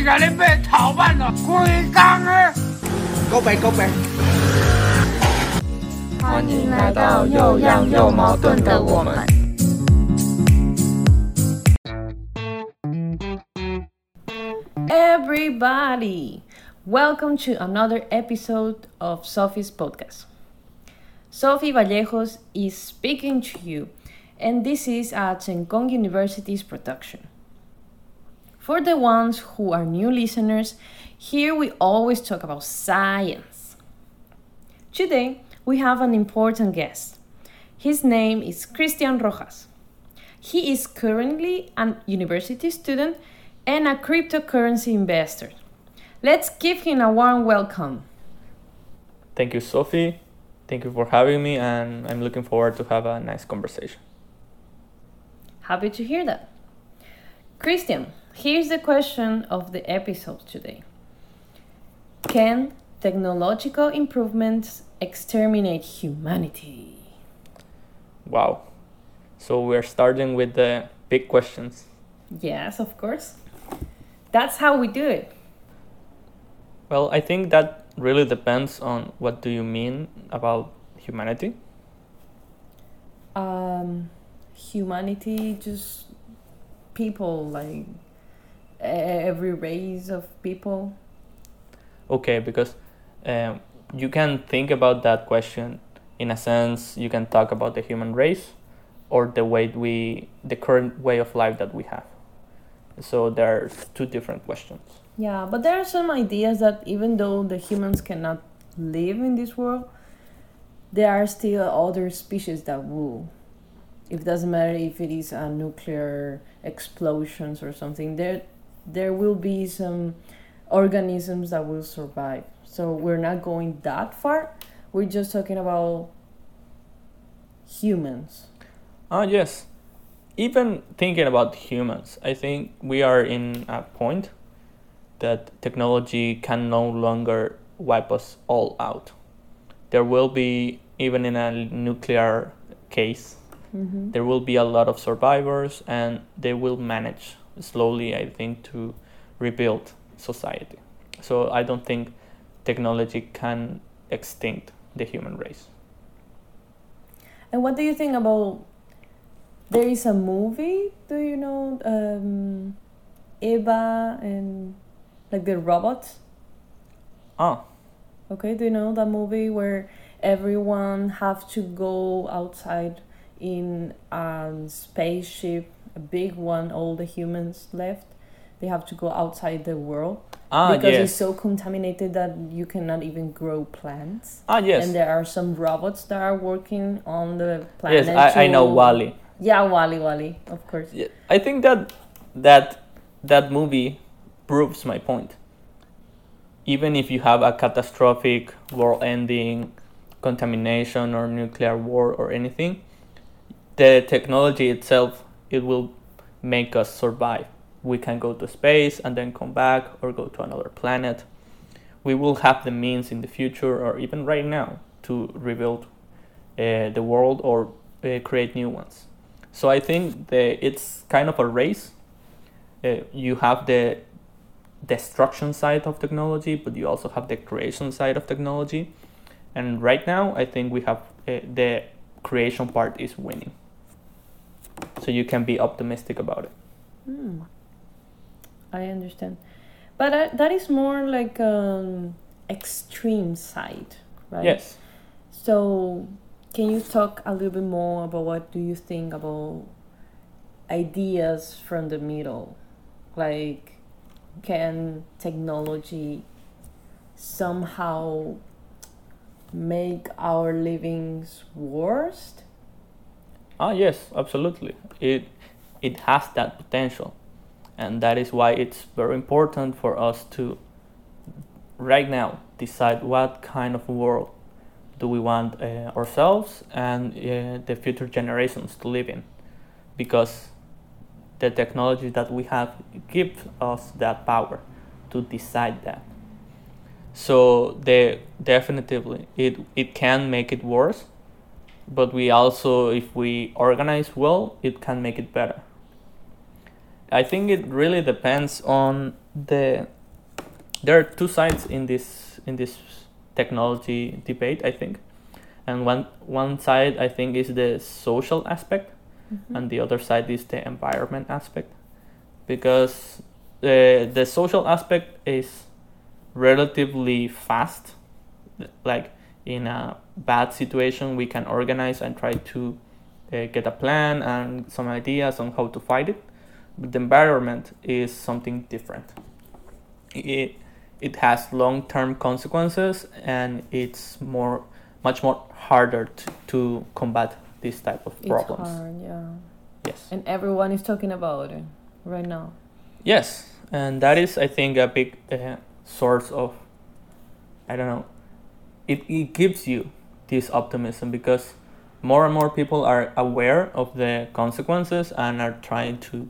你看你被炒饭了，龟缸啊！够杯够杯！欢迎来到又样又矛盾的我们。Everybody, welcome to another episode of Sophie's podcast. Sophie Vallejos is speaking to you, and this is a Chenkong University's production.For the ones who are new listeners, here we always talk about science. Today, we have an important guest. His name is Christian Rojas. He is currently a university student and a cryptocurrency investor. Let's give him a warm welcome. Thank you, Sophie. Thank you for having me, and I'm looking forward to have a nice conversation. Happy to hear that. Christian.Here's the question of the episode today. Can technological improvements exterminate humanity? Wow. So we're starting with the big questions. Yes, of course. That's how we do it. Well, I think that really depends on what do you mean about humanity. Humanity, just people like...every race of people? Okay, because you can think about that question in a sense you can talk about the human race or the current way of life that we have. So there's two different questions. Yeah, but there are some ideas that even though the humans cannot live in this world, there are still other species that will.It doesn't matter if it is a nuclear explosions or something, there will be some organisms that will survive. So we're not going that far. We're just talking about humans. Yes. Even thinking about humans, I think we are in a point that technology can no longer wipe us all out. There will be, even in a nuclear case,Mm-hmm. There will be a lot of survivors, and they will manage slowly, I think, to rebuild society. So I don't think technology can extinct the human race. And what do you think about... There is a movie, do you know, Eva and like the robots? Oh. Okay, do you know that movie where everyone have to go outside...in a spaceship, a big one, all the humans left. They have to go outside the world because yes. It's so contaminated that you cannot even grow plants. Yes. And there are some robots that are working on the planet. Yes, I know Wally. Yeah, Wally, of course. Yeah, I think that movie proves my point. Even if you have a catastrophic world ending, contamination or nuclear war or anything,The technology itself, it will make us survive. We can go to space and then come back or go to another planet. We will have the means in the future or even right now to rebuild the world or create new ones. So I think it's kind of a race. You have the destruction side of technology, but you also have the creation side of technology. And right now, I think we have the creation part is winning.So you can be optimistic about it. I understand. But that is more like an extreme side, right? Yes. So can you talk a little bit more about what do you think about ideas from the middle? Like, can technology somehow make our livings worse?Yes, absolutely. It has that potential. And that is why it's very important for us to, right now, decide what kind of world do we want ourselves and the future generations to live in. Because the technology that we have gives us that power to decide that. So definitely, it can make it worse.But we also, if we organize well, it can make it better. I think it really depends on there are two sides in this technology debate, I think. And one side, I think, is the social aspect, mm-hmm. and the other side is the environment aspect, because the social aspect is relatively fast. Like, in a bad situation, we can organize and try to get a plan and some ideas on how to fight it. But the environment is something different. It has long-term consequences, and it's much more harder to combat this type of problems. It's hard, yeah. Yes. And everyone is talking about it right now. Yes, and that is, I think, a big source of, I don't know, it gives you this optimism, because more and more people are aware of the consequences and are trying to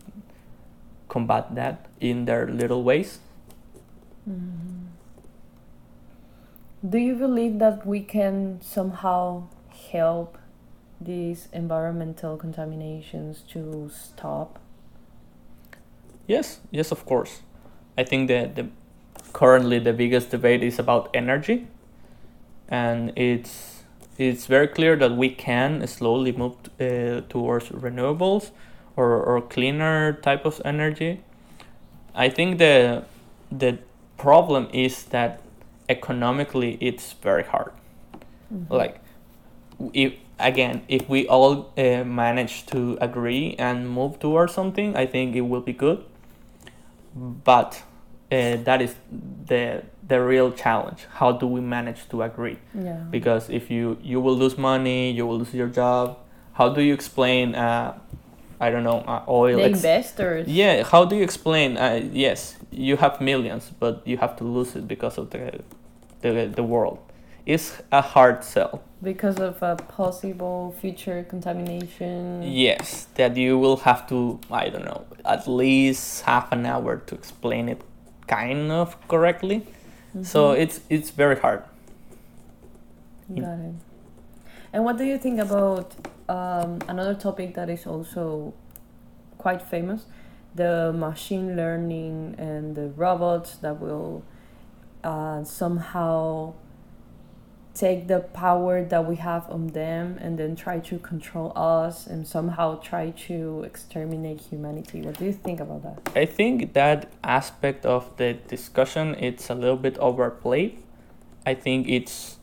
combat that in their little ways. Mm-hmm. Do you believe that we can somehow help these environmental contaminations to stop? Yes, of course. I think that currently the biggest debate is about energy, and it's very clear that we can slowly move towards renewables or cleaner type of energy. I think the problem is that economically it's very hard. Mm-hmm. Like, if we all manage to agree and move towards something, I think it will be good. But that is the real challenge. How do we manage to agree? Yeah. Because if you will lose money, you will lose your job. How do you explain oil? The investors. Yeah, how do you explain? Yes, you have millions, but you have to lose it because of the world. It's a hard sell. Because of a possible future contamination. Yes, that you will have to, at least half an hour to explain it kind of correctly. Mm-hmm. So it's very hard. Got it. And what do you think about another topic that is also quite famous, the machine learning and the robots that will somehow take the power that we have on them and then try to control us and somehow try to exterminate humanity? What do you think about that? I think that aspect of the discussion, it's a little bit overplayed. I think it's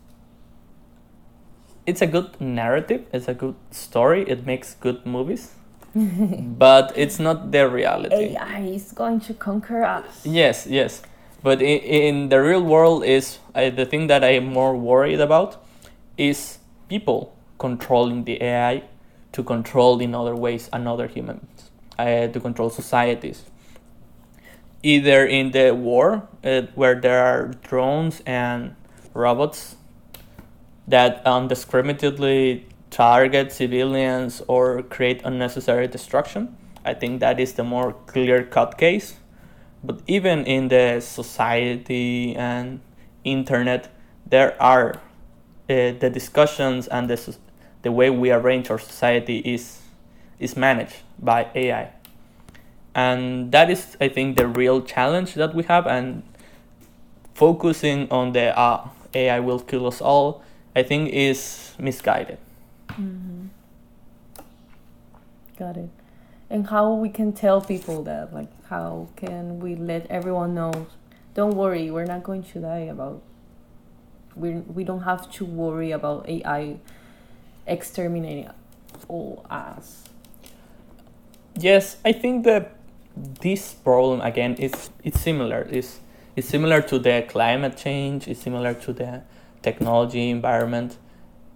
a good narrative, it's a good story, it makes good movies, but it's not the reality. AI is going to conquer us. Yes. But in the real world is the thing that I am more worried about is people controlling the AI to control in other ways another humans, to control societies. Either in the war where there are drones and robots that indiscriminately target civilians or create unnecessary destruction. I think that is the more clear-cut case. But even in the society and internet, there are the discussions and the way we arrange our society is managed by AI. And that is, I think, the real challenge that we have. And focusing on the AI will kill us all, I think, is misguided. Mm-hmm. Got it. And how we can tell people that? Like, how can we let everyone know, don't worry, we're not going to die about... We don't have to worry about AI exterminating all us. Yes, I think that this problem, again, it's similar. It's similar to the climate change. It's similar to the technology environment.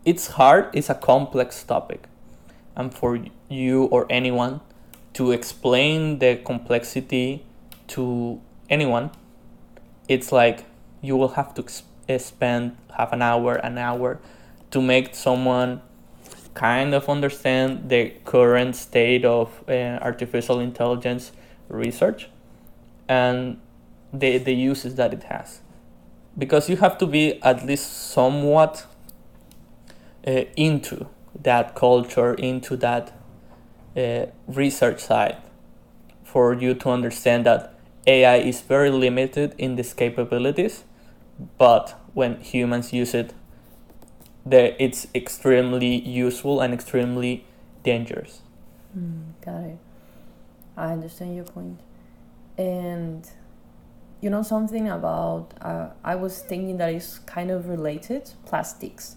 It's hard. It's a complex topic. And for you or anyone to explain the complexity to anyone, it's like you will have to spend half an hour to make someone kind of understand the current state of artificial intelligence research and the uses that it has, because you have to be at least somewhat into that culture, into that research side, for you to understand that AI is very limited in its capabilities, but when humans use it, it's extremely useful and extremely dangerous. Got it. I understand your point. And you know something about, I was thinking that it's kind of related, plastics.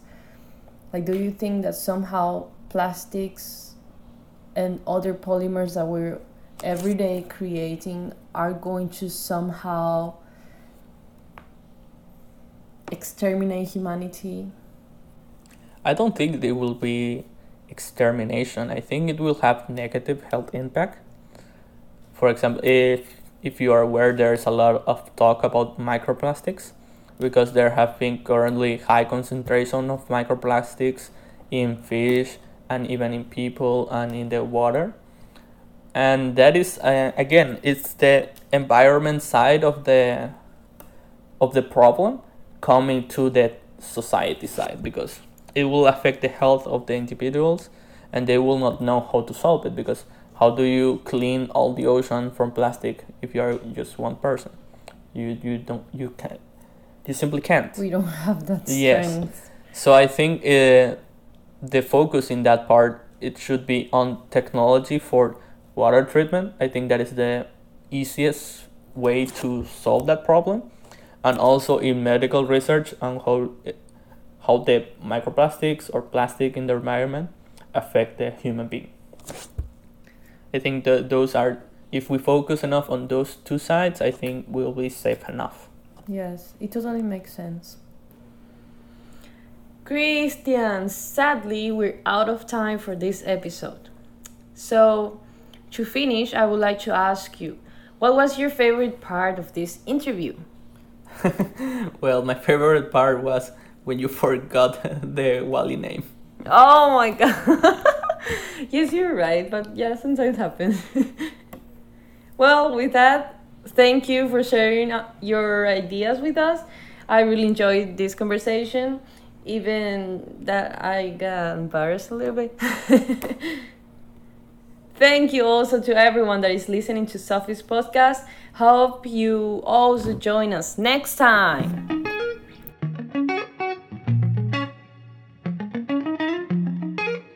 Like, do you think that somehow plastics and other polymers that we're everyday creating are going to somehow exterminate humanity? I don't think they will be extermination. I think it will have negative health impact. For example, if you are aware, there's a lot of talk about microplastics, because there have been currently high concentration of microplastics in fish and even in people and in the water. And that is, again, it's the environment side of the problem coming to the society side, because it will affect the health of the individuals and they will not know how to solve it, because how do you clean all the ocean from plastic if you are just one person? You simply can't. We don't have that strength. Yes. So I think the focus in that part, it should be on technology for water treatment. I think that is the easiest way to solve that problem, and also in medical research on how the microplastics or plastic in the environment affect the human being. I think that those are, if we focus enough on those two sides, I think we'll be safe enough. Yes, it totally makes sense. Christian, sadly, we're out of time for this episode. So, to finish, I would like to ask you, what was your favorite part of this interview? Well, my favorite part was when you forgot the Wally name. Oh my God. Yes, you're right, but yeah, sometimes happens. Well, with that, thank you for sharing your ideas with us. I really enjoyed this conversation, even that I got embarrassed a little bit. Thank you also to everyone that is listening to Sophie's podcast. Hope you also join us next time.